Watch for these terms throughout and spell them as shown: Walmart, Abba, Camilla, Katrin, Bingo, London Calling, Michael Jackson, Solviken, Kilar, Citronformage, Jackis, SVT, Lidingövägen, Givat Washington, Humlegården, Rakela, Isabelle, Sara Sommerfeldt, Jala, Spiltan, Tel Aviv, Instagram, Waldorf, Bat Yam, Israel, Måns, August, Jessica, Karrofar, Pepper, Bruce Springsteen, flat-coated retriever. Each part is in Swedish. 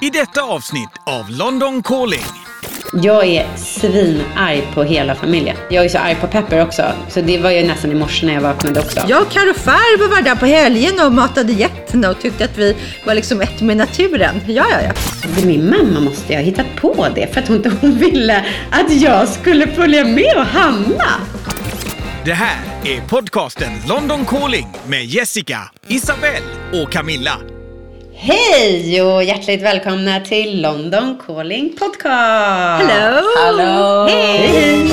i detta avsnitt av London Calling. Jag är svinarg på hela familjen. Jag är så arg på Pepper också. Så det var ju nästan i morse när jag vaknade också. Jag och Karrofar var där på helgen och matade jätterna och tyckte att vi var liksom ett med naturen. Ja. Min mamma måste jag ha hittat på det för att hon ville att jag skulle följa med och hamna. Det här är podcasten London Calling med Jessica, Isabelle och Camilla. Hej och hjärtligt välkomna till London Calling Podcast. Hello. Hej.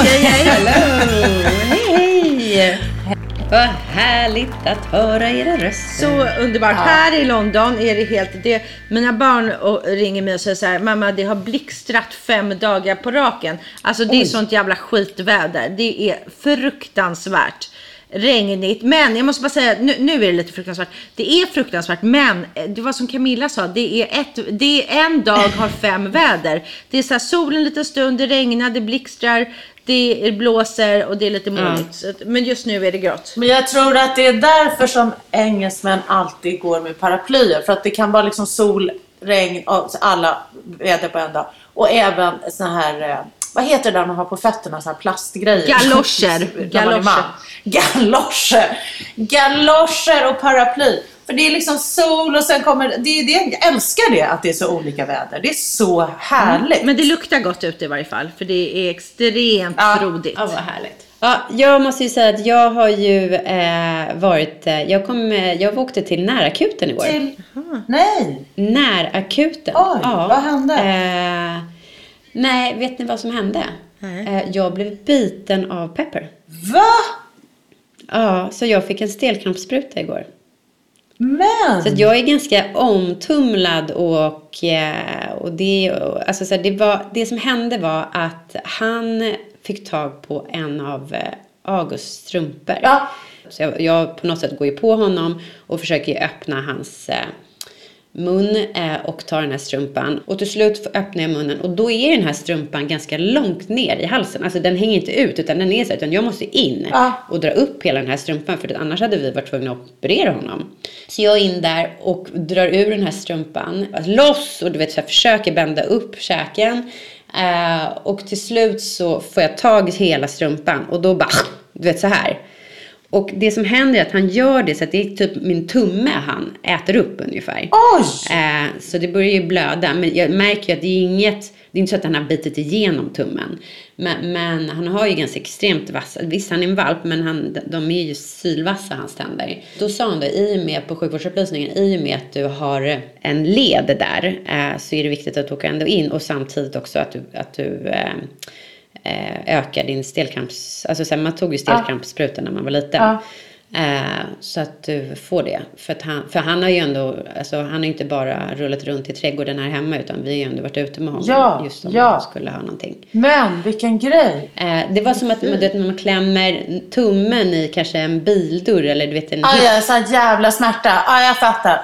Hej. Vad härligt att höra era röster. Så underbart. Ja. Här i London är det helt det. Mina barn ringer mig och säger så här: mamma, det har blixtrat 5 dagar på raken. Alltså det är sånt jävla skitväder. Det är fruktansvärt. Regnigt, men jag måste bara säga nu är det lite fruktansvärt. Det är fruktansvärt, men det var som Camilla sa, det är en dag har 5 väder. Det är så här, solen lite stund, det regnar, det blixtrar, det blåser och det är lite molnigt. Mm. Men just nu är det grått. Men jag tror att det är därför som engelsmän alltid går med paraplyer, för att det kan vara liksom sol, regn och alla väder på en dag och även så här. Vad heter det där man har på fötterna, så här plastgrejer? Galoscher och paraply. För det är liksom sol och sen kommer... Jag älskar det, att det är så olika väder. Det är så härligt. Mm. Men det luktar gott ute i varje fall. För det är extremt frodigt. Ja, vad härligt. Ja, jag måste ju säga att jag har ju varit... Jag åkte till närakuten igår. Nej! Närakuten. Oj, ja. Vad hände? Nej, vet ni vad som hände? Nej. Jag blev biten av Pepper. Va? Ja, så jag fick en stelkrampsspruta igår. Men! Så att jag är ganska omtumlad och det... Alltså så här, det som hände var att han fick tag på en av Augusts strumpor. Ja. Så jag på något sätt går ju på honom och försöker öppna hans... mun och tar den här strumpan och till slut öppnar jag munnen och då är den här strumpan ganska långt ner i halsen, alltså den hänger inte ut utan den är så, utan jag måste in och dra upp hela den här strumpan, för annars hade vi varit tvungna att operera honom. Så jag in där och drar ur den här strumpan loss och du vet så här, försöker bända upp käken och till slut så får jag tag i hela strumpan och då bara, du vet så här. Och det som händer är att han gör det så att det är typ min tumme han äter upp ungefär. Oj! Så det börjar ju blöda. Men jag märker ju att det är inte så att han har bitit igenom tummen. Men han har ju ganska extremt vassa. Visst, han är en valp, men de är ju sylvassa, hans tänder. Då sa han då, i och med på sjukvårdsupplysningen, i och med att du har en led där så är det viktigt att du åker ändå in. Och samtidigt också att du ökar din stelkramps... Alltså så här, man tog ju stelkrampssprutan när man var liten. Så att du får det. För han har ju ändå... Alltså, han har inte bara rullat runt i trädgården här hemma, utan vi har ju ändå varit ute med honom. Ja, just om han skulle ha någonting. Men vilken grej! Det var som att man klämmer tummen i kanske en bildörr eller du vet en... Ja, så jävla smärta. Ja, jag fattar.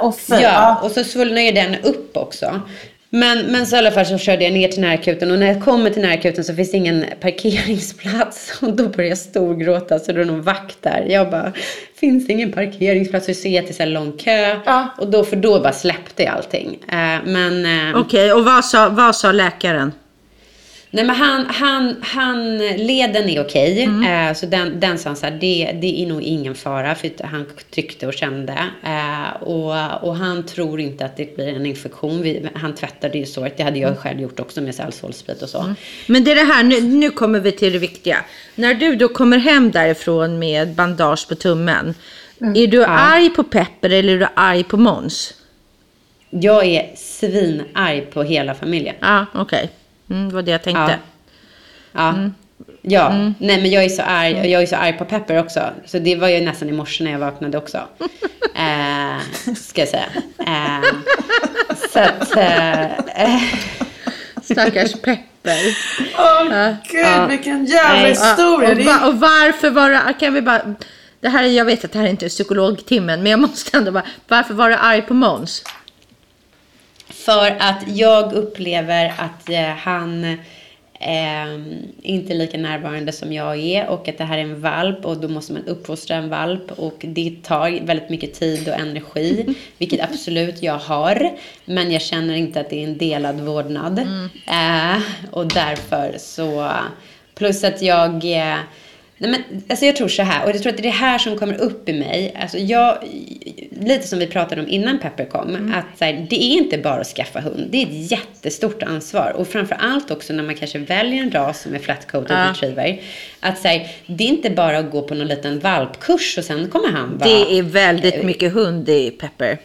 Och så svullnar ju den upp också. Men så i alla fall så körde jag ner till närakuten. Och när jag kommer till närakuten så finns det ingen parkeringsplats. Och då börjar jag storgråta, så då är någon vakt där. Jag bara, finns det ingen parkeringsplats? Så ser jag att det är en lång kö. Ja. Och då bara släppte jag allting. Okej, och vad sa läkaren? Nej, men han leden är okej. Mm. Så den sa han så här, det är nog ingen fara, för han tryckte och kände. Och han tror inte att det blir en infektion. Han tvättade ju såret, det hade jag själv gjort också med salsolsprit och så. Mm. Men det är det här, nu kommer vi till det viktiga. När du då kommer hem därifrån med bandage på tummen. Mm. Är du arg på Pepper eller är du arg på Måns? Jag är svinarg på hela familjen. Ja, okej. Det var det jag tänkte. Nej, men jag är så arg. Jag är så arg på Pepper också. Så det var ju nästan i morse när jag vaknade också. Ska jag säga. Så att... Stackars Pepper. Gud, vilken jävla historia. Och varför var det... Kan vi bara... Det här, jag vet att det här är inte psykologtimmen, men jag måste ändå bara... Varför var du arg på Måns? För att jag upplever att han Inte lika närvarande som jag är, och att det här är en valp och då måste man uppfostra en valp och det tar väldigt mycket tid och energi, vilket absolut jag har, men jag känner inte att det är en delad vårdnad. Och därför så, plus att jag nej men, alltså jag tror så här, och jag tror att det är det här som kommer upp i mig, alltså jag, lite som vi pratade om innan Pepper kom, att så här, det är inte bara att skaffa hund, det är ett jättestort ansvar, och framförallt också när man kanske väljer en ras som är flat-coated retriever, att så här, det är inte bara att gå på någon liten valpkurs och sen kommer han vara... Det är väldigt mycket hund i Pepper.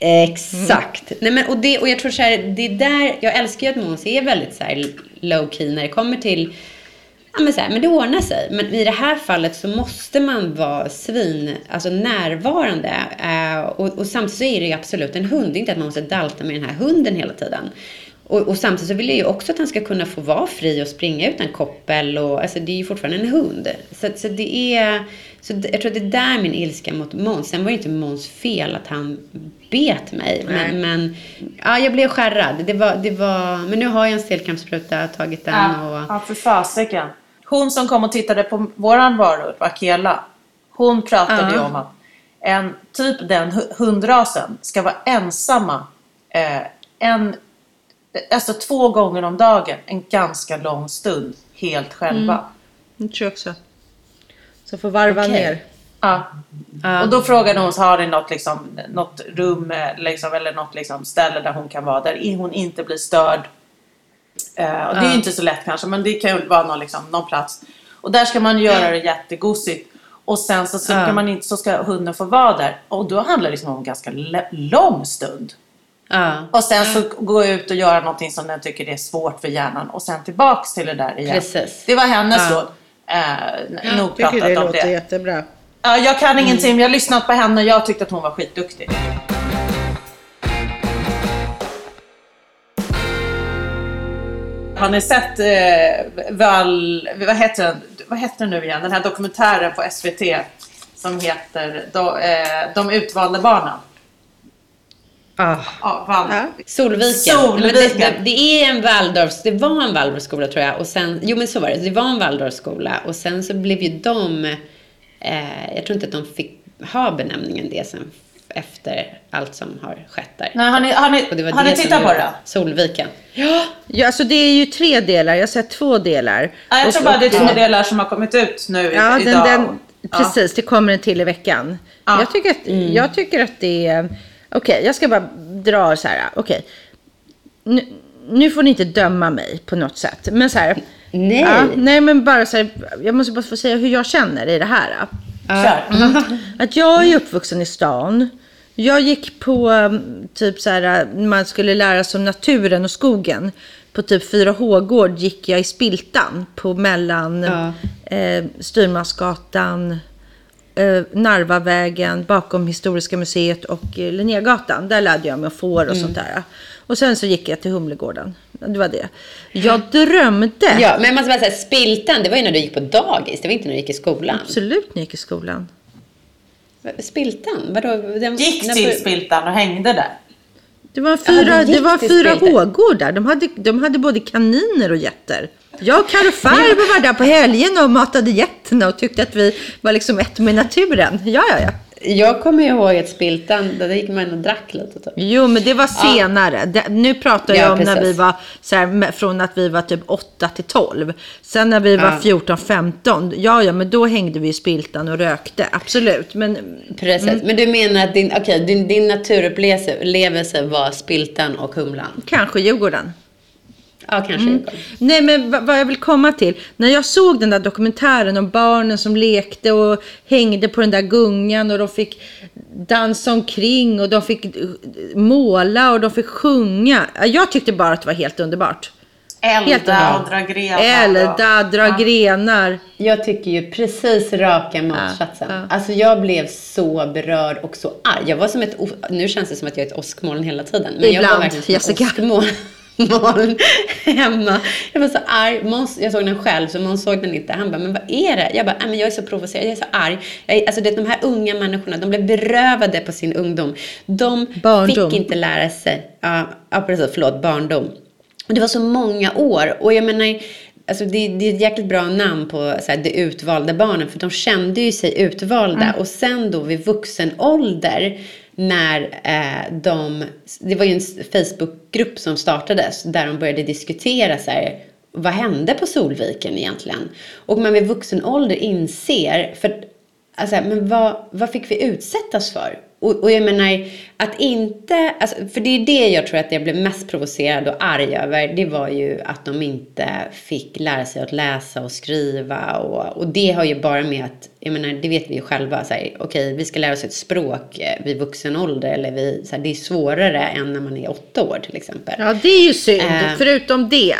Exakt. Nej, men, och jag tror så här, det är där, jag älskar ju att Måns är väldigt så här low-key när det kommer till... Ja, men, så här, men det ordnar sig. Men i det här fallet så måste man vara alltså närvarande. Och samtidigt så är det ju absolut en hund. Det är inte att man måste dalta med den här hunden hela tiden. Och samtidigt så vill jag ju också att han ska kunna få vara fri och springa utan koppel. Och, alltså det är ju fortfarande en hund. Så det är... Så jag tror att det är där min ilska mot Måns. Sen var ju inte Måns fel att han bet mig. Men ja, jag blev skärrad. Det var, men nu har jag en stelkrampsspruta, tagit den. Ja, för fasiken. Hon som kom och tittade på våran varor, Rakela. Hon pratade om att typ den hundrasen ska vara ensamma. Alltså 2 gånger om dagen. En ganska lång stund. Helt själva. Jag tror också. Så får varva ner. Ja. Och då frågade hon, har det något rum eller något ställe där hon kan vara, där hon inte blir störd. Och det är inte så lätt kanske, men det kan ju vara någon plats. Och där ska man göra det jättegosigt. Och sen så kan man inte, så ska hunden få vara där. Och då handlar det om en ganska lång stund. Och sen så gå ut och göra någonting som den tycker det är svårt för hjärnan. Och sen tillbaks till det där igen. Precis. Det var hennes råd. Nog pratat det om låter det. Jättebra. Ja, jag kan ingenting. Jag har lyssnat på henne och jag tyckte att hon var skitduktig. Har ni sett vad heter den nu igen? Den här dokumentären på SVT som heter De utvalda barnen. Solviken. Det är en Waldorf. Det var en Waldorfskola tror jag. Och sen, men så var det. Det var en Waldorfskola. Och sen så blev ju de jag tror inte att de fick ha benämningen det sen, efter allt som har skett där. Nej, har ni tittat på det? Solviken. Ja, alltså det är ju 3 delar. Jag har sett 2 delar. Ja, jag tror bara det är 2 delar som har kommit ut nu idag. Precis, det kommer en till i veckan. Ja. Jag tycker att det är... Okej, jag ska bara dra så här. Okej. Nu får ni inte döma mig på något sätt. Men så här. Nej. Ja, nej, men bara så här, jag måste bara få säga hur jag känner i det här. Att jag är uppvuxen i stan. Jag gick på typ så här, man skulle lära sig om naturen och skogen. På typ 4H-gård gick jag i Spiltan på mellan Styrmansgatan, Narvavägen, bakom Historiska museet och Linnégatan. Där lärde jag mig att få och sånt där. Och sen så gick jag till Humlegården. Det var det. Jag drömde. Ja, men man ska bara säga, Spiltan, det var ju när du gick på dagis. Det var inte när du gick i skolan. Absolut, när jag gick i skolan. Spiltan? Vadå? Gick till Spiltan och hängde där? Det var 4 H-gårdar. De hade både kaniner och getter. Jag och Karrofar var där på helgen och matade getterna och tyckte att vi var ett med naturen. Ja. Jag kommer ihåg ett Spiltan, där gick man och drack lite. Typ. Jo, men det var senare. Nu pratar jag om precis. När vi var så här, från att vi var typ 8 till 12. Sen när vi var 14-15, men då hängde vi i Spiltan och rökte. Absolut. Men, precis. Men du menar att din naturupplevelse var Spiltan och Humlan? Kanske Djurgården. Ja, kanske. Nej, men vad jag vill komma till, när jag såg den där dokumentären om barnen som lekte och hängde på den där gungan och de fick dansa omkring och de fick måla och de fick sjunga, jag tyckte bara att det var helt underbart. Elda, dra grenar. Jag tycker ju precis raka motsatsen. Alltså jag blev så berörd och så arg. Jag var som ett, nu känns det som att jag är ett åskmoln hela tiden, men ibland, jag var verkligen som Jessica. Åskmoln hemma. Jag var så arg. Måns, jag såg den själv så Måns såg den inte. Han bara, men vad är det? Jag bara, men jag är så provocerad, jag är så arg. De här unga människorna, de blev berövade på sin ungdom. De barndom. Fick inte lära sig. Ja, precis, barndom. Och det var så många år. Och jag menar, alltså det är ett jäkligt bra namn på så här, de utvalda barnen. För de kände ju sig utvalda. Mm. Och sen då vid vuxen ålder, när det var ju en Facebookgrupp som startades där de började diskutera så här, vad hände på Solviken egentligen? Och man vid vuxen ålder inser, för alltså, men vad fick vi utsättas för? Och jag menar att inte, alltså, för det är det jag tror att jag blev mest provocerad och arg över, det var ju att de inte fick lära sig att läsa och skriva och det har ju bara med att, jag menar det vet vi ju själva, så här, okej, vi ska lära oss ett språk vid vuxen ålder eller vi, så här, det är svårare än när man är 8 år till exempel. Ja, det är ju synd, förutom det.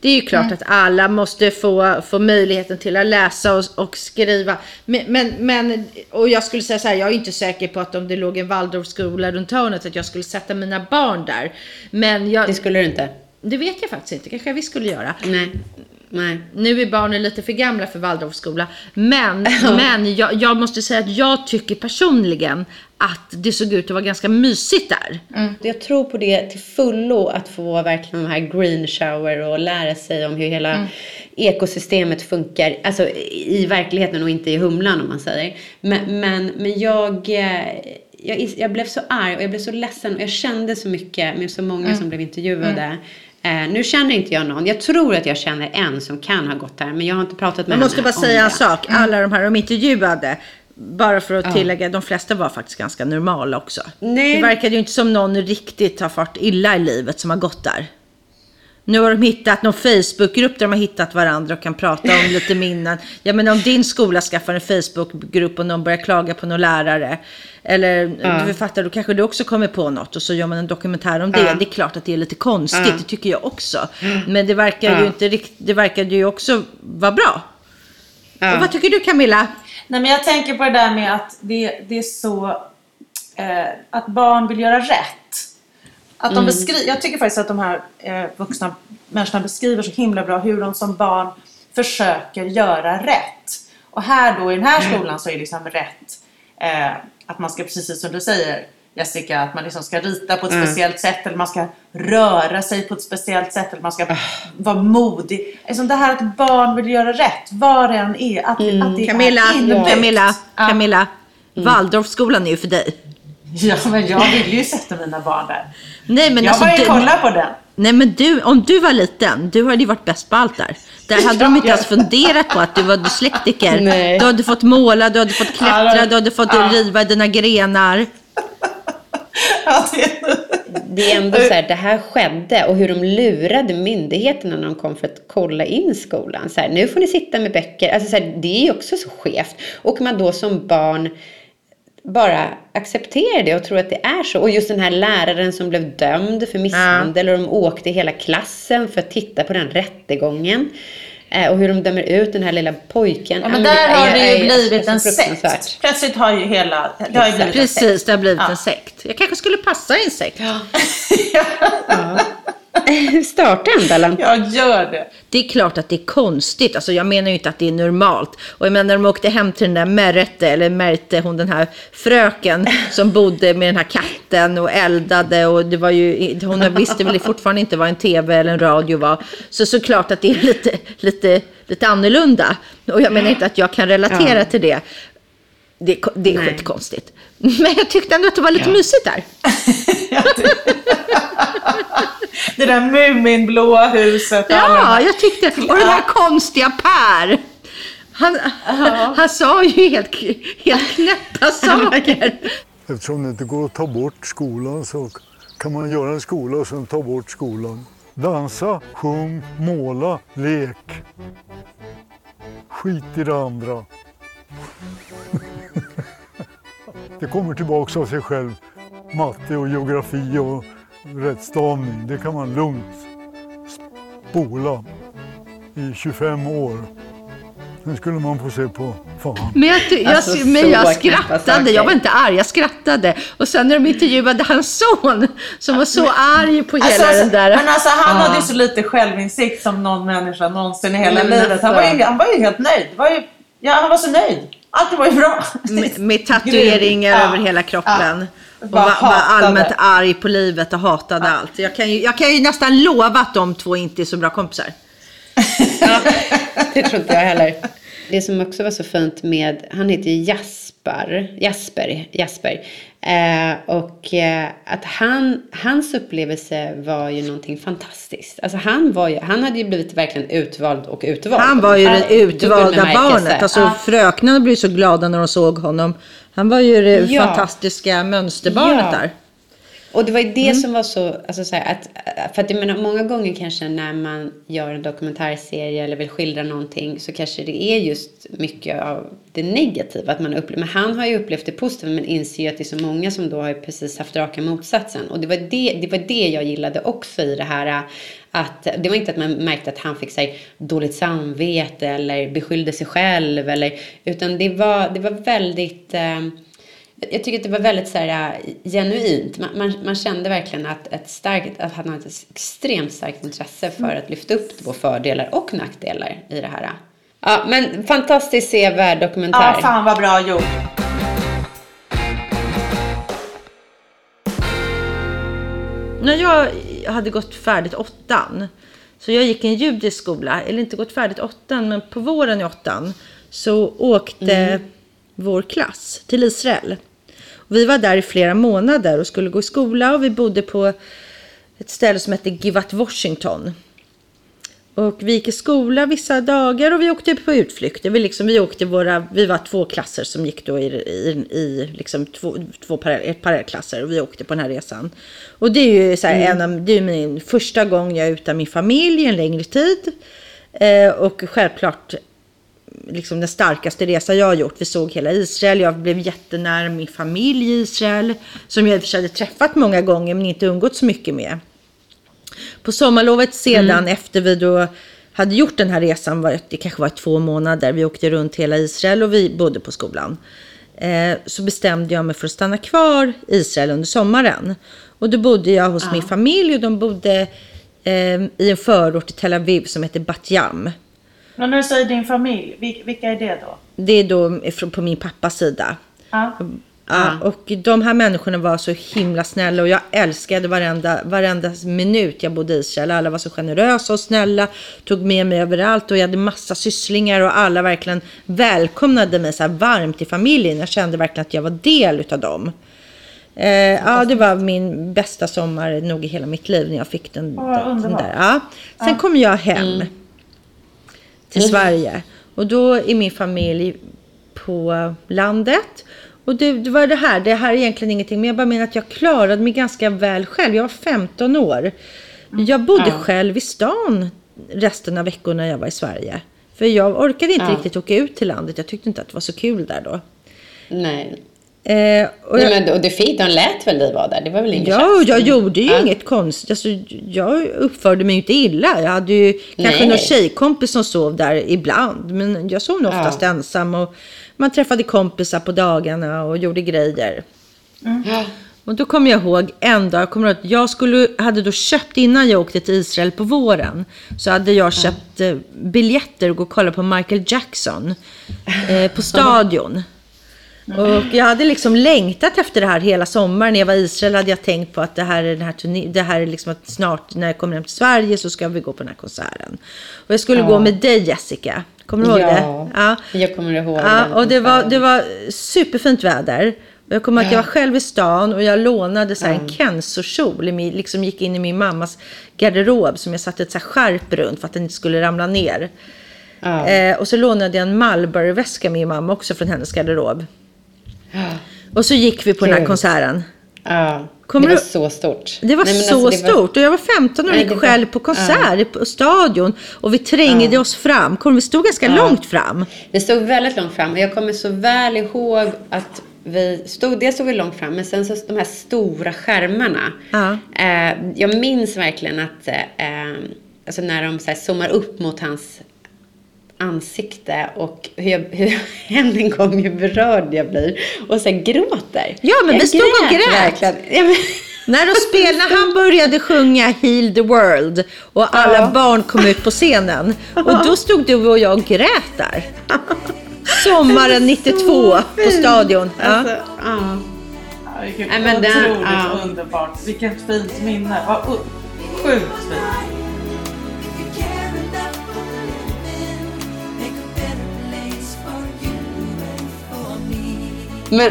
Det är ju klart att alla måste få möjligheten till att läsa och skriva. Men och jag skulle säga så här, jag är inte säker på att om det låg en Waldorfskola runt hörnet att jag skulle sätta mina barn där. Men det skulle du inte? Det vet jag faktiskt inte. Kanske vi skulle göra. Nej. Nu är barnen lite för gamla för Waldorfskola. Men jag måste säga att jag tycker personligen att det såg ut att vara ganska mysigt där. Mm. Jag tror på det till fullo, att få verkligen de här green shower och lära sig om hur hela ekosystemet funkar. Alltså i verkligheten och inte i humlan, om man säger. Men jag blev så arg och jag blev så ledsen och jag kände så mycket med så många som blev intervjuade. Nu känner inte jag någon. Jag tror att jag känner en som kan ha gått där, men jag har inte pratat med henne. Man måste bara säga en sak. Alla de här de intervjuade, bara för att tillägga, de flesta var faktiskt ganska normala också. Nej. Det verkade ju inte som någon riktigt har fått illa i livet som har gått där. Nu har de hittat någon Facebookgrupp där de har hittat varandra och kan prata om lite minnen. Ja, men om din skola skaffar en Facebookgrupp och någon börjar klaga på någon lärare eller du fattar, då kanske du också kommer på något och så gör man en dokumentär om det. Det är klart att det är lite konstigt, det tycker jag också. Men det verkar ju inte riktigt, det verkar ju också vara bra. Och vad tycker du, Camilla? Nej, men jag tänker på det där med att det är så att barn vill göra rätt. Att de jag tycker faktiskt att de här vuxna människorna beskriver så himla bra hur de som barn försöker göra rätt. Och här då i den här skolan så är det liksom rätt att man ska, precis som du säger Jessica, att man liksom ska rita på ett speciellt sätt, eller man ska röra sig på ett speciellt sätt, eller man ska vara modig. Alltså det här att barn vill göra rätt, vad det än är, att det är inbyggt. Camilla, Waldorfskolan är ju för dig. Ja, men jag vill ju sätta mina barn där. Nej, men jag kolla på den. Nej, men du, om du var liten, du hade ju varit bäst på allt där. Där hade de inte ens funderat på att du var dyslektiker. Nej. Du hade fått måla, du hade fått klättra, du hade fått riva dina grenar. Det är ändå så här, det här skedde, och hur de lurade myndigheterna när de kom för att kolla in skolan. Så här, nu får ni sitta med böcker. Alltså, så här, det är ju också så skevt. Och man då som barn bara acceptera det och tro att det är så. Och just den här läraren som blev dömd för misshandel och de åkte hela klassen för att titta på den rättegången och hur de dömer ut den här lilla pojken. Ja, men där har det ju blivit en sekt. Plötsligt har ju hela... Precis, det har blivit en sekt. Jag kanske skulle passa i en sekt. Ja. Starta en balans. Jag gör det. Det är klart att det är konstigt. Alltså jag menar ju inte att det är normalt. Och jag menar när de åkte hem till den där Märte, hon den här fröken som bodde med den här katten och eldade, och det var ju, hon visste väl fortfarande inte vad en tv eller en radio var. Så klart att det är lite annorlunda. Och jag menar inte att jag kan relatera till det. Det är skitkonstigt. Men jag tyckte ändå att det var lite mysigt där. Det där muminblåa huset. Ja, jag tyckte. Och den här konstiga Per. Han sa ju helt knäppa saker. Eftersom det inte går att ta bort skolan så kan man göra en skola och sen ta bort skolan. Dansa, sjung, måla, lek. Skit i det andra. Det kommer tillbaka av sig själv. Matte och geografi och rättstavning, det kan man lugnt spola i 25 år. Nu skulle man få se på fan. Men jag skrattade, jag var inte arg, jag skrattade. Och sen när de intervjuade hans son som var så arg på hela den där. Men alltså han hade ju så lite självinsikt som någon människa någonsin i hela livet. Han var ju helt nöjd. Han var så nöjd. allt var ju bra. Med tatueringar över hela kroppen. Ja. Var allmänt arg på livet och hatade allt. Jag kan ju nästan lova att de två inte är så bra kompisar. Ja, det tror inte jag heller. Det som också var så fint med, han heter Jasper. Att hans upplevelse var ju någonting fantastiskt. Alltså han hade ju blivit verkligen utvald och utvald. Han var ju det utvalda barnet. Alltså fröknarna blev så glada när de såg honom. Han var ju det fantastiska mönsterbarnet där. Och det var ju det som var så, alltså så här, att, för att jag menar, många gånger kanske när man gör en dokumentärserie eller vill skildra någonting så kanske det är just mycket av det negativa att man upplever. Men han har ju upplevt det positiva men inser ju att det är så många som då har ju precis haft raka motsatsen. Och det var det jag gillade också i det här, att det var inte att man märkte att han fick sig dåligt samvete eller beskyllde sig själv eller, utan det var väldigt... Jag tycker att det var väldigt så här, genuint. Man kände verkligen att han hade ett extremt starkt intresse för att lyfta upp två fördelar och nackdelar i det här. Ja, men fantastiskt sevärd dokumentär. Ja, fan vad bra gjort. När jag hade gått färdigt 8:an, så jag gick i en judisk skola, eller inte gått färdigt 8:an, men på våren i 8:an så åkte vår klass till Israel. Och vi var där i flera månader och skulle gå i skola, och vi bodde på ett ställe som hette Givat Washington. Och vi gick i skola vissa dagar och vi åkte på utflykter. Vi var två klasser som gick då i liksom två parallellklasser, och vi åkte på den här resan. Och det är ju så här, det är min första gång jag är utan min familj en längre tid. Och självklart liksom den starkaste resa jag har gjort. Vi såg hela Israel, jag blev jättenär min familj i Israel som jag hade träffat många gånger men inte umgått så mycket med. På sommarlovet sedan, efter vi då hade gjort den här resan, det kanske var 2 månader, vi åkte runt hela Israel och vi bodde på skolan. Så bestämde jag mig för att stanna kvar i Israel under sommaren. Och då bodde jag hos min familj, och de bodde i en förort i Tel Aviv som heter Bat Yam. Men när du säger din familj, vilka är det då? Det är då på min pappas sida. Ja, och de här människorna var så himla snälla, och jag älskade varenda minut jag bodde i Israel. Alla var så generösa och snälla, tog med mig överallt, och jag hade massa sysslingar, och alla verkligen välkomnade mig så här varmt i familjen. Jag kände verkligen att jag var del utav dem. Det var min bästa sommar nog i hela mitt liv när jag fick den där. Ja. Sen kom jag hem. Till Sverige. Och då är min familj på landet. Och det var det här. Det här är egentligen ingenting. Men jag bara menar att jag klarade mig ganska väl själv. Jag var 15 år. Jag bodde själv i stan resten av veckorna jag var i Sverige. För jag orkade inte riktigt åka ut till landet. Jag tyckte inte att det var så kul där då. Nej. Och det fint, de lät väl dig vara där. Det var väl inget konstigt. Jag gjorde ju inget konstigt. Alltså, jag uppförde mig inte illa. Jag hade ju kanske någon tjejkompis som sov där ibland, men jag sov nog oftast ensam, och man träffade kompisar på dagarna och gjorde grejer. Och då kommer jag ihåg en dag, hade då köpt, innan jag åkte till Israel på våren, så hade jag köpt biljetter och gå och kolla på Michael Jackson på Stadion. Och jag hade liksom längtat efter det här hela sommaren. När jag var i Israel hade jag tänkt på att det här är liksom att snart när jag kommer hem till Sverige så ska vi gå på den här konserten. Och jag skulle gå med dig, Jessica. Kommer du ihåg det? Ja, jag kommer ihåg det. Och det var superfint väder. Och jag kommer att jag var själv i stan, och jag lånade så här en Kenzo-kjol. Liksom gick in i min mammas garderob som jag satte ett så här skärp runt för att den inte skulle ramla ner. Och så lånade jag en Malberg-väska med min mamma också från hennes garderob. Och så gick vi på den här konserten. Det var så stort. Det var stort. Och jag var 15 och gick själv på konsert på Stadion. Och vi trängde oss fram. Vi stod ganska långt fram. Vi stod väldigt långt fram. Och jag kommer så väl ihåg att vi stod långt fram, men sen så de här stora skärmarna. Jag minns verkligen att alltså när de så här zoomar upp mot hans ansikte, och hur än en gång hur berörd jag blir och så gråter. Ja, men vi stod och grät. När de spelade, han började sjunga Heal the World och alla barn kom ut på scenen, och då stod du och jag och grät där. Sommaren 92 på Stadion. Ja. Alltså, ja. Vilket otroligt underbart. Vilket fint minne. Vad sjukt fint.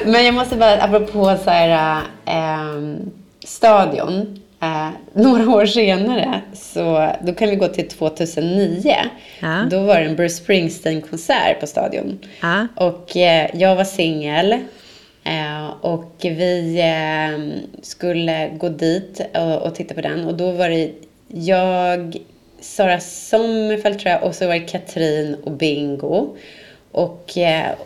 Men jag måste bara, apropå så här, Stadion. Några år senare, så då kan vi gå till 2009. Ja. Då var det en Bruce Springsteen-konsert på Stadion. Ja. Och jag var singel. Och vi skulle gå dit och titta på den. Och då var det jag, Sara Sommerfeldt tror jag, och så var det Katrin och Bingo. Och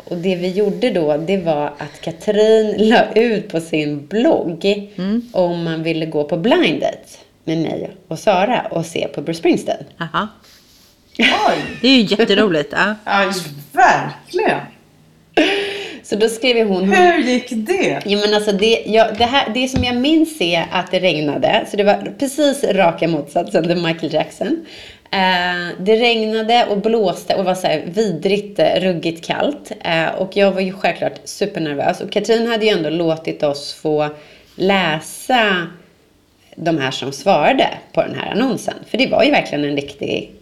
det vi gjorde då, det var att Katrin la ut på sin blogg om man ville gå på blind date med mig och Sara och se på Bruce Springsteen. Aha. Oj. Det är ju jätteroligt. Ja, ja verkligen. Så då skrev hon... Hur gick det? Ja, men alltså det som jag minns är att det regnade. Så det var precis raka motsatsen till Michael Jackson. Det regnade och blåste och var så här vidrigt, ruggigt kallt. Och jag var ju självklart supernervös. Och Katrin hade ju ändå låtit oss få läsa de här som svarade på den här annonsen. För det var ju verkligen en riktig...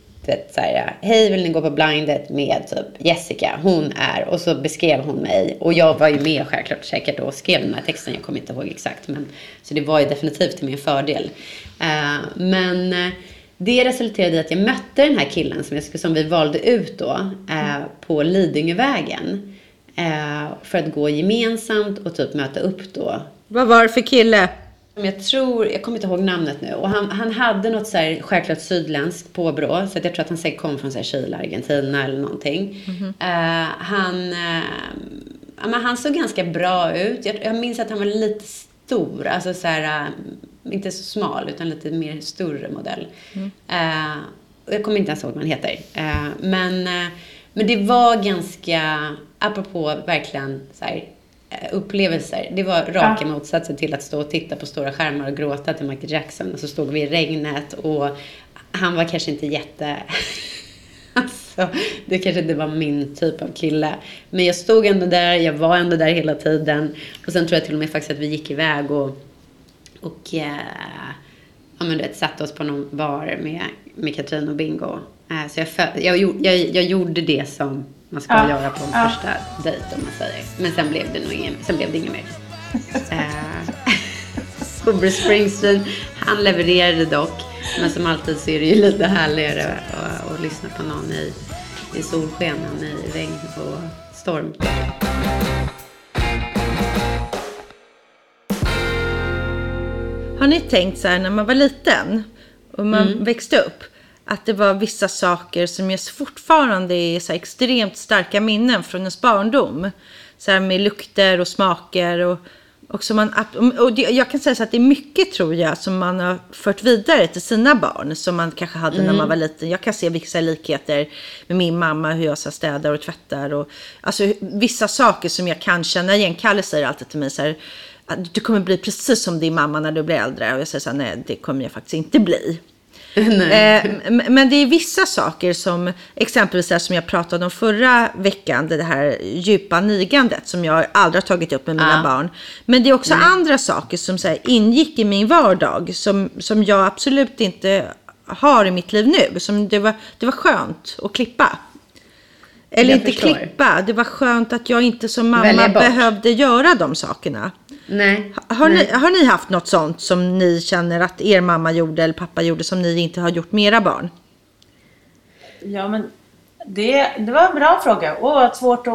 Så här, hej, vill ni gå på blindet med typ Jessica, hon är, och så beskrev hon mig, och jag var ju med självklart säkert och skrev den här texten, jag kommer inte ihåg exakt, men så det var ju definitivt till min fördel. Men det resulterade i att jag mötte den här killen som vi valde ut då på Lidingövägen för att gå gemensamt och typ möta upp då. Vad var det för kille? Jag kommer inte ihåg namnet nu. Och han hade något så här självklart sydländskt påbrå. Så att jag tror att han säkert kom från så här Kilar, Argentina eller någonting. Han såg ganska bra ut. Jag minns att han var lite stor. Alltså så här, inte så smal utan lite mer större modell. Jag kommer inte ens ihåg vad han heter. Men det var ganska, apropå verkligen så här... upplevelser. Det var raka motsatsen till att stå och titta på stora skärmar och gråta till Michael Jackson, och så stod vi i regnet och han var kanske inte alltså, det kanske inte var min typ av kille, men jag stod ändå där, jag var ändå där hela tiden, och sen tror jag till och med faktiskt att vi gick iväg och ja, men du vet, satt oss på någon bar med Katrin och Bingo, så jag gjorde det som man ska göra på en första dejt, om man säger. Men sen blev det nog inget mer. Så Bruce Springsteen, han levererade dock. Men som alltid så är det ju lite härligare att lyssna på någon i solsken än i regn och storm. Har ni tänkt så här, när man var liten och man växte upp, att det var vissa saker som just fortfarande är så extremt starka minnen från ens barndom. Så här med lukter och smaker. Och som man, och det, jag kan säga så att det är mycket, tror jag, som man har fört vidare till sina barn. Som man kanske hade när man var liten. Jag kan se vissa likheter med min mamma. Hur jag så städar och tvättar. Och, alltså vissa saker som jag kan känna igen. Kalle säger alltid till mig så här: du kommer bli precis som din mamma när du blir äldre. Och jag säger så här: nej, det kommer jag faktiskt inte bli. Men det är vissa saker som exempelvis här, som jag pratade om förra veckan, det här djupa nigandet som jag aldrig har tagit upp med mina barn. Men det är också andra saker som så här, ingick i min vardag som jag absolut inte har i mitt liv nu, som det var skönt att klippa. Eller jag inte förstår. Klippa, det var skönt att jag inte som mamma behövde göra de sakerna. Nej. Har ni haft något sånt som ni känner att er mamma gjorde eller pappa gjorde som ni inte har gjort med era barn? Ja, men det var en bra fråga. Och vad svårt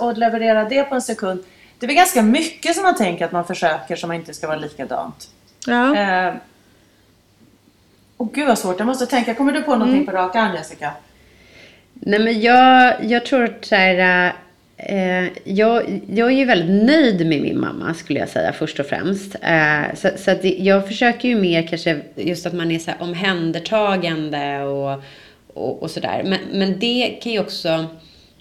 att leverera det på en sekund. Det är ganska mycket som man tänker att man försöker som inte ska vara likadant. Ja. Och gud vad svårt, jag måste tänka. Kommer du på någonting på rak arm, Jessica? Nej, men jag tror att så här, jag är ju väldigt nöjd med min mamma, skulle jag säga, först och främst. Så att jag försöker ju mer kanske just att man är så här omhändertagande och sådär. Men det kan ju också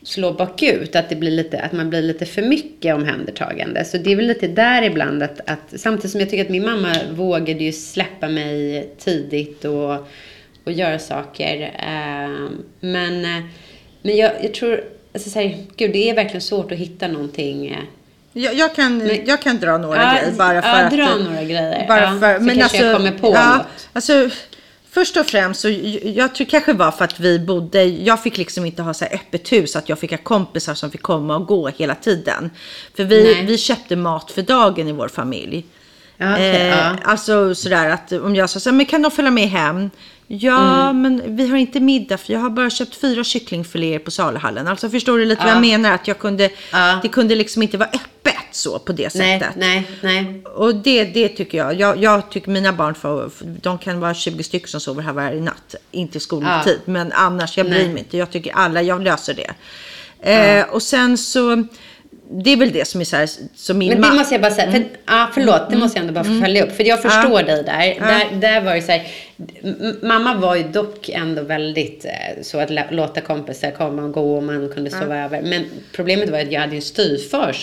slå bakut, att det blir lite, att man blir lite för mycket omhändertagande. Så det är väl lite där ibland att samtidigt som jag tycker att min mamma vågade ju släppa mig tidigt och göra saker. Men jag tror alltså så här, gud, det är verkligen svårt att hitta någonting. Jag kan dra några grejer bara för att men alltså jag kommer på något. Alltså först och främst så jag tror kanske var för att vi bodde, jag fick liksom inte ha så här öppet hus att jag fick ha kompisar som fick komma och gå hela tiden. För vi köpte mat för dagen i vår familj. Alltså sådär att om jag sa så här, men kan de följa med hem? Ja, men vi har inte middag för jag har bara köpt 4 kycklingfiléer på saluhallen. Alltså förstår du lite vad jag menar? Att jag kunde, det kunde liksom inte vara öppet så på det sättet. Nej. Och det tycker jag. Jag tycker mina barn, de kan vara 20 stycken som sover här varje natt. Inte skoltid, men annars jag bryr mig inte. Jag tycker alla, jag löser det. Och sen så... Det är väl det som är så här, som min men det måste jag bara säga, det måste jag ändå bara följa upp. För jag förstår dig där. Där var ju så här, mamma var ju dock ändå väldigt så att låta kompisar komma och gå och man kunde sova över. Men problemet var att jag hade en styvfar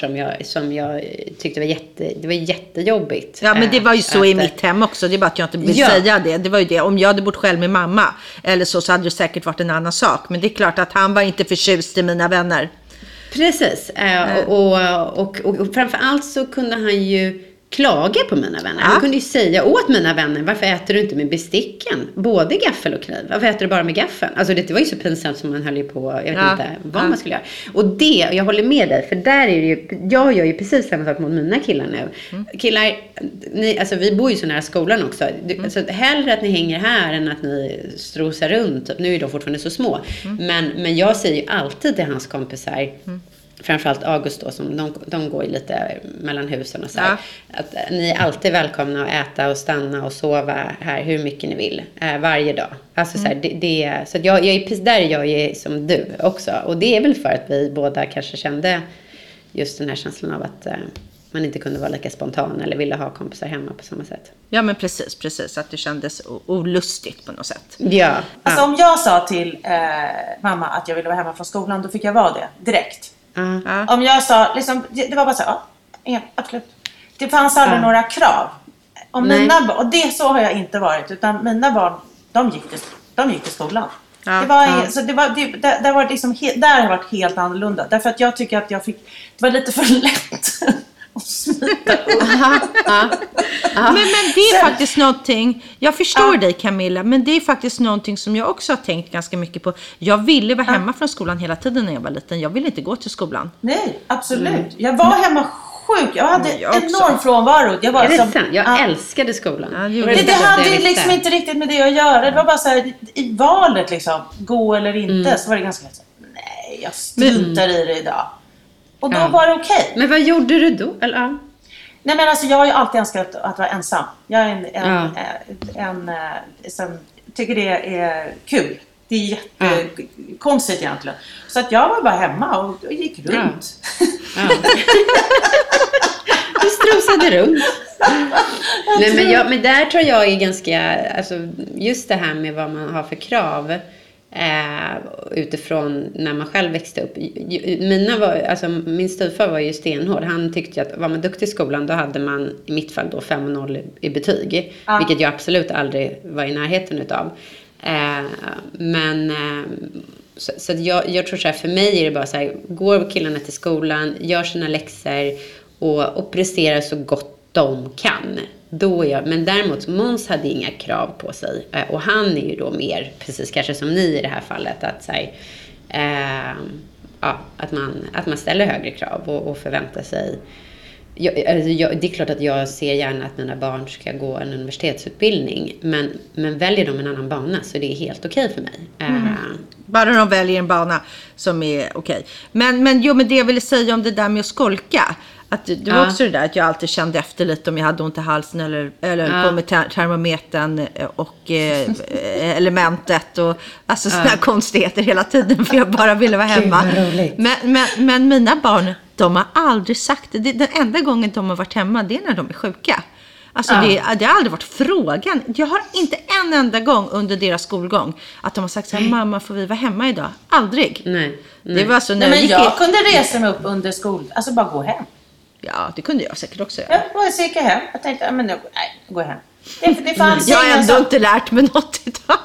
som jag tyckte det var jättejobbigt. Ja, men det var ju så i mitt hem också. Det är bara att jag inte vill säga det. Det var ju det. Om jag hade bott själv med mamma eller så hade det säkert varit en annan sak. Men det är klart att han var inte förtjust i mina vänner. Precis, och framförallt så kunde han ju klaga på mina vänner. Han kunde ju säga åt mina vänner, varför äter du inte med besticken? Både gaffel och kniv. Varför äter du bara med gaffeln? Alltså det var ju så pinsamt som man höll ju på, jag vet inte vad man skulle göra. Och det, jag håller med dig, för där är det ju, jag gör ju precis samma sak mot mina killar nu. Mm. Killar, ni, alltså vi bor ju så nära skolan också. Alltså, hellre att ni hänger här än att ni strosar runt. Nu är de fortfarande så små. Mm. Men jag säger ju alltid till hans kompisar... Mm. Framförallt August då, som de går lite mellan husen och så här, att ni är alltid välkomna att äta och stanna och sova här hur mycket ni vill varje dag. Alltså så här, det så att jag är precis där jag är som du också. Och det är väl för att vi båda kanske kände just den här känslan av att man inte kunde vara lika spontan eller ville ha kompisar hemma på samma sätt. Ja, men precis att det kändes olustigt på något sätt. Ja. Alltså om jag sa till mamma att jag ville vara hemma från skolan, då fick jag vara det direkt. Om jag sa, liksom, det var bara så, absolut. Det fanns aldrig några krav. Och det så har jag inte varit, utan mina barn, de gick till skolan. Där har jag varit helt annorlunda. Därför att jag tycker att jag fick, det var lite för lätt att smita. Men det är faktiskt någonting, jag förstår dig Camilla, men det är faktiskt någonting som jag också har tänkt ganska mycket på. Jag ville vara hemma från skolan hela tiden när jag var liten. Jag ville inte gå till skolan. Nej, absolut. Mm. Jag var hemma sjuk. Jag hade enorm frånvaro. Jag var jag älskade skolan. Det hade ju liksom inte riktigt med det att göra. Det var bara så här, i valet liksom, gå eller inte, så var det ganska lätt. Nej, jag struntar i det idag. Och då var det okej. Men vad gjorde du då? Nej, men alltså jag har ju alltid önskat att vara ensam. Jag är som tycker det är kul. Det är jättekonstigt egentligen. Så att jag var bara hemma och gick runt. Du strosade runt. Nej, men där tror jag är ganska... Alltså, just det här med vad man har för krav... utifrån när man själv växte upp. Min styvfar var ju stenhård. Han tyckte att var man duktig i skolan, då hade man i mitt fall då 5,0 i betyg, vilket jag absolut aldrig var i närheten utav. Så jag tror så här, för mig är det bara så här, går killarna till skolan, gör sina läxor och presterar så gott de kan. Men däremot Måns hade inga krav på sig, och han är ju då mer precis kanske som ni i det här fallet, att så här, att man ställer högre krav och förväntar sig. Det är klart att jag ser gärna att mina barn ska gå en universitetsutbildning, men väljer de en annan bana så det är helt okej för mig. Bara de väljer en bana som är okej. Men det jag ville säga om det där med att skolka, att det var också det där att jag alltid kände efter lite om jag hade ont i halsen eller på med termometern och elementet och alltså sådana konstigheter hela tiden, för jag bara ville vara hemma. Men mina barn, de har aldrig sagt det. Den enda gången de har varit hemma, det är när de är sjuka. Alltså det har aldrig varit frågan. Jag har inte en enda gång under deras skolgång att de har sagt så här, mamma får vi vara hemma idag? Aldrig. Nej. Det var alltså när jag kunde resa mig upp under skolan, alltså bara gå hem. Ja, det kunde jag säkert också göra. Jag var säker hem. Jag tänkte, men nu går jag hem. Det fanns jag har ändå inte lärt mig något idag.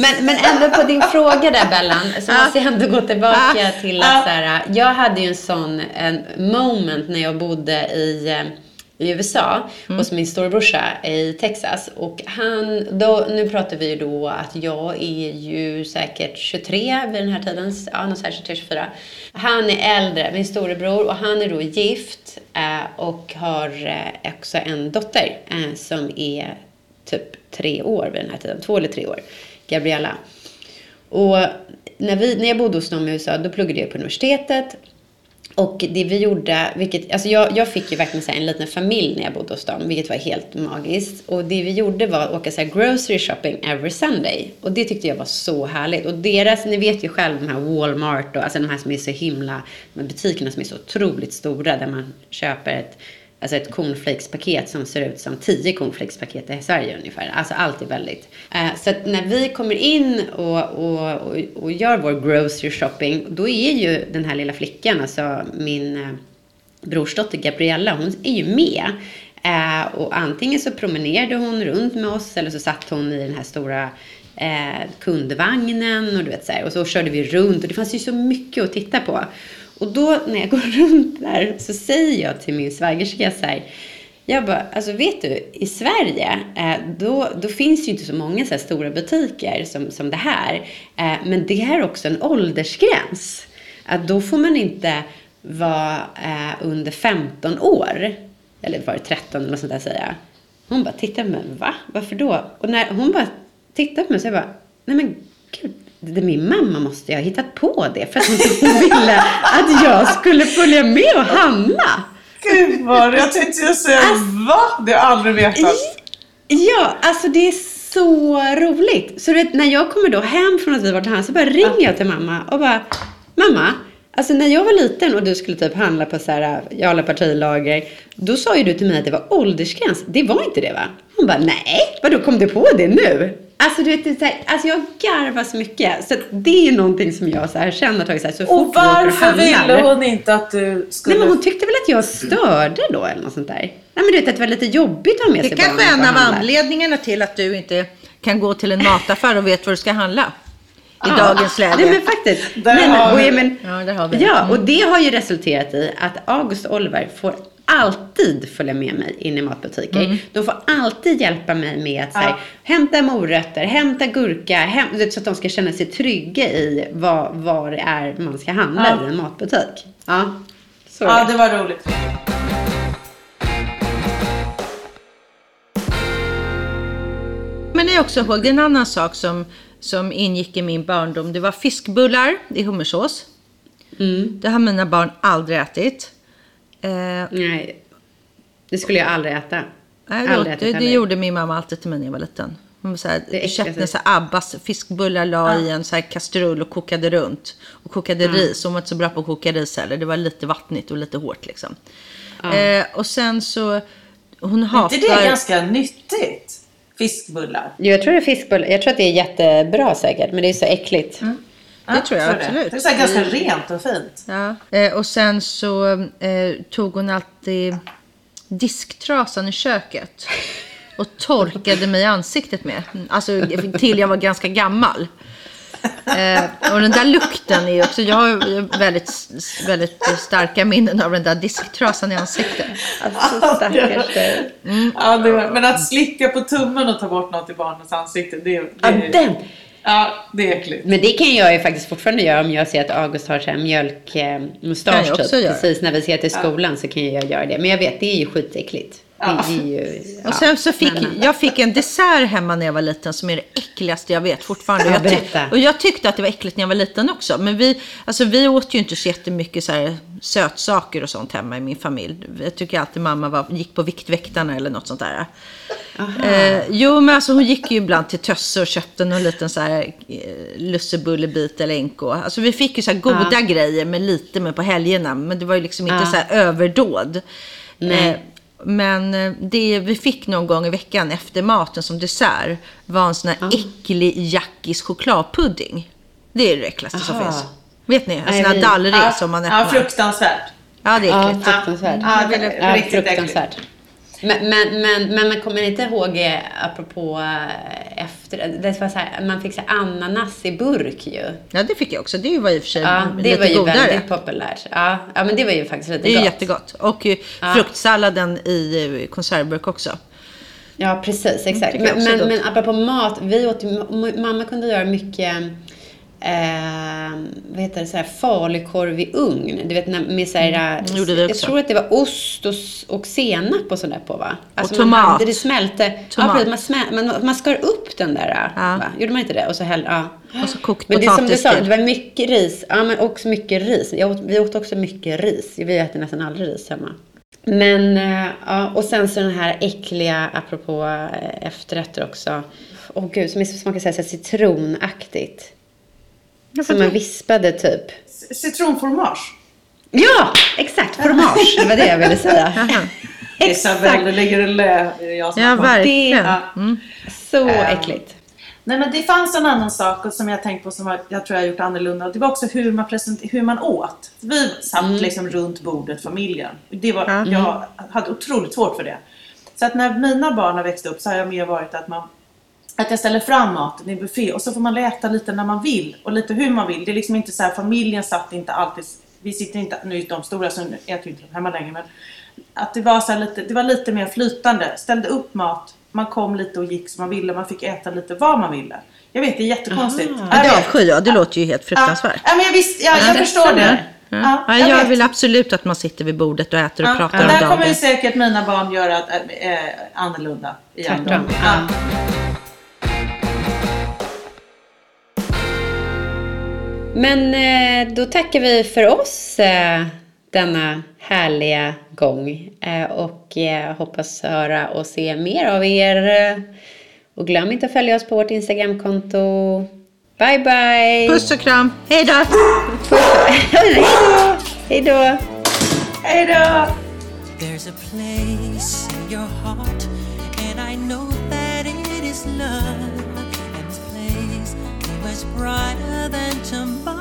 Men ändå på din fråga där, Bellan, så måste jag ändå gå tillbaka till att så här, jag hade ju en sån en moment när jag bodde i USA hos min storbrorsa i Texas, och han, då, nu pratar vi ju då att jag är ju säkert 23 vid den här tiden, ja, någon så här 23-24. Han är äldre, min storebror, och han är då gift och har också en dotter som är typ 3 år vid den här tiden, 2 eller 3 år, Gabriella. Och när jag bodde hos dem i USA, då pluggade jag på universitetet. Och det vi gjorde, vilket, alltså jag fick ju verkligen så här en liten familj när jag bodde hos dem, vilket var helt magiskt. Och det vi gjorde var att åka så här grocery shopping every Sunday. Och det tyckte jag var så härligt. Och deras, ni vet ju själv, de här Walmart och alltså de här som är så himla, de här butikerna som är så otroligt stora, där man köper ett cornflakespaket som ser ut som 10 cornflakespaket i Sverige ungefär. Alltså allt är väldigt. Så att när vi kommer in och gör vår grocery shopping, då är ju den här lilla flickan, alltså min brorsdotter Gabriella, hon är ju med. Och antingen så promenerade hon runt med oss, eller så satt hon i den här stora kundvagnen och du vet så här. Och så körde vi runt, och det fanns ju så mycket att titta på. Och då när jag går runt där så säger jag till min svägerska så här, jag bara, alltså vet du, i Sverige då finns ju inte så många så här stora butiker som det här. Men det här är också en åldersgräns. Att då får man inte vara under 15 år. Eller var det 13 eller något sånt där, säger jag. Hon bara tittar på mig, va? Varför då? Och när hon bara tittar på mig så jag bara, nej men gud. Min mamma måste jag ha hittat på det för att hon ville att jag skulle följa med och handla. Gud vad, jag tänkte jag säga, va? Det har jag aldrig vetat. Ja, alltså det är så roligt. Så du vet, när jag kommer då hem från att vi var där, så bara ringer jag till mamma och bara, mamma, alltså när jag var liten och du skulle typ handla på så här Jala partilager, då sa ju du till mig att det var åldersgräns. Det var inte det, va? Hon bara, nej, vadå, kom du på det nu? Alltså du vet, så här, alltså jag garvar så mycket. Så det är någonting som jag så här känner tagit så här, så fort. Och varför ville hon inte att du skulle? Nej, men hon tyckte väl att jag störde då eller något sånt där. Nej, men du vet att det var lite jobbigt att ha med sig. Det kanske är en av anledningarna till att du inte kan gå till en mataffär och vet vad du ska handla. I dagens läge. Nej, men faktiskt. Och det har ju resulterat i att August och Oliver får alltid följa med mig in i matbutiker. De får alltid hjälpa mig med att här, hämta morötter, hämta gurka, så att de ska känna sig trygga i vad det är man ska handla i en matbutik. Det var roligt. Men jag också ihåg en annan sak som ingick i min barndom. Det var fiskbullar i hummersås. Det har mina barn aldrig ätit. Nej, det skulle jag aldrig äta. Det gjorde min mamma alltid till mig när jag var liten. Hon köpte så här Abbas fiskbullar, la i en så här kastrull och kokade runt. Och kokade ris, hon var inte så bra på att koka ris heller. Det var lite vattnigt och lite hårt liksom. Och sen så hon hatar. Men det är ganska nyttigt, fiskbullar. Jag tror det är fiskbullar. Jag tror att det är jättebra säkert, men det är så äckligt. Det tror jag absolut. Det är ganska rent och fint. Och sen så tog hon alltid disktrasan i köket och torkade mig i ansiktet med. Alltså till jag var ganska gammal. Och den där lukten är också, jag har väldigt, väldigt starka minnen av den där disktrasan i ansiktet. Alltså stackars dig. Men att slicka på tummen och ta bort något i barnens ansikte, det är... Ja, det är äckligt. Men det kan jag ju faktiskt fortfarande göra om jag ser att August har så här mjölkmustasch typ. Precis när vi ser till skolan så kan jag göra det. Men jag vet, det är ju skitäckligt. Och sen så fick jag en dessert hemma när jag var liten som är det äckligaste jag vet fortfarande. Jag tyckte att det var äckligt när jag var liten också. Men vi åt ju inte så jättemycket så här sötsaker och sånt hemma i min familj. Jag tycker alltid mamma gick på Viktväktarna eller något sånt där. Jo, men alltså hon gick ju ibland till Tösse och köpte någon liten så här lussebullebit eller enko. Alltså vi fick ju så här goda grejer med lite med på helgerna. Men det var ju liksom inte så här överdåd. Nej. Men det vi fick någon gång i veckan efter maten som dessert var en sån här äcklig Jackis chokladpudding. Det är det äckligaste som finns. Vet ni, en sån här dallrig som man äter. Ja, fruktansvärt. Ja, det är äckligt. Ja, fruktansvärt. Men man kommer inte ihåg, apropå efter, det var så här, man fick så här ananas i burk ju. Ja, det fick jag också. Det var ju för sig lite godare. Det var ju väldigt populärt. Ja, men det var ju faktiskt lite gott. Det är jättegott. Och fruktsalladen i konservburk också. Ja, precis, exakt. Men apropå mat, vi åt, mamma kunde göra mycket vad heter det, så här falukorv i ugn, du vet, med så här, jag tror att det var ost och senap och sådär på, va, alltså, och tomat, det smälte, tomat. Ja, precis, man skar upp den där, va? Gjorde man inte det? Och så hällde, och så kokt potatis. Men det som du sa, det var mycket ris, men också mycket ris. Vi åt också mycket ris. Vi äter nästan aldrig ris hemma. Men ja, och sen så den här äckliga, apropå efterrätter också, gud, som smakar så här citronaktigt. Som man vispade typ. Citronformage. Ja, exakt, formage. Det var det jag ville säga. Isabelle lägger en lä. Ja, verkligen. Så äckligt. Nej, men det fanns en annan sak som jag tänkt på, som jag tror jag har gjort annorlunda. Det var också hur man åt. Vi satt liksom runt bordet, familjen. Det var, jag hade otroligt svårt för det. Så att när mina barn har växt upp så har jag mer varit att jag ställer fram maten i buffé och så får man äta lite när man vill och lite hur man vill. Det är liksom inte så här, familjen satt inte alltid, vi sitter inte, nu är de stora så jag tycker inte de hemma längre, men att det var så här lite, det var lite mer flytande, ställde upp mat, man kom lite och gick som man ville, man fick äta lite vad man ville. Jag vet, det är jättekonstigt. Det låter ju helt fruktansvärt. Ja, men jag förstår det. Ja. Ja, jag vill absolut att man sitter vid bordet och äter och pratar om det. Där kommer ju säkert mina barn göra annorlunda igen. Men då tackar vi för oss denna härliga gång och hoppas höra och se mer av er. Och glöm inte att följa oss på vårt Instagramkonto. Bye bye! Puss och kram! Hej då! Hej då! Hej då! There's a place in your heart and I know that it is love. Brighter than tomorrow.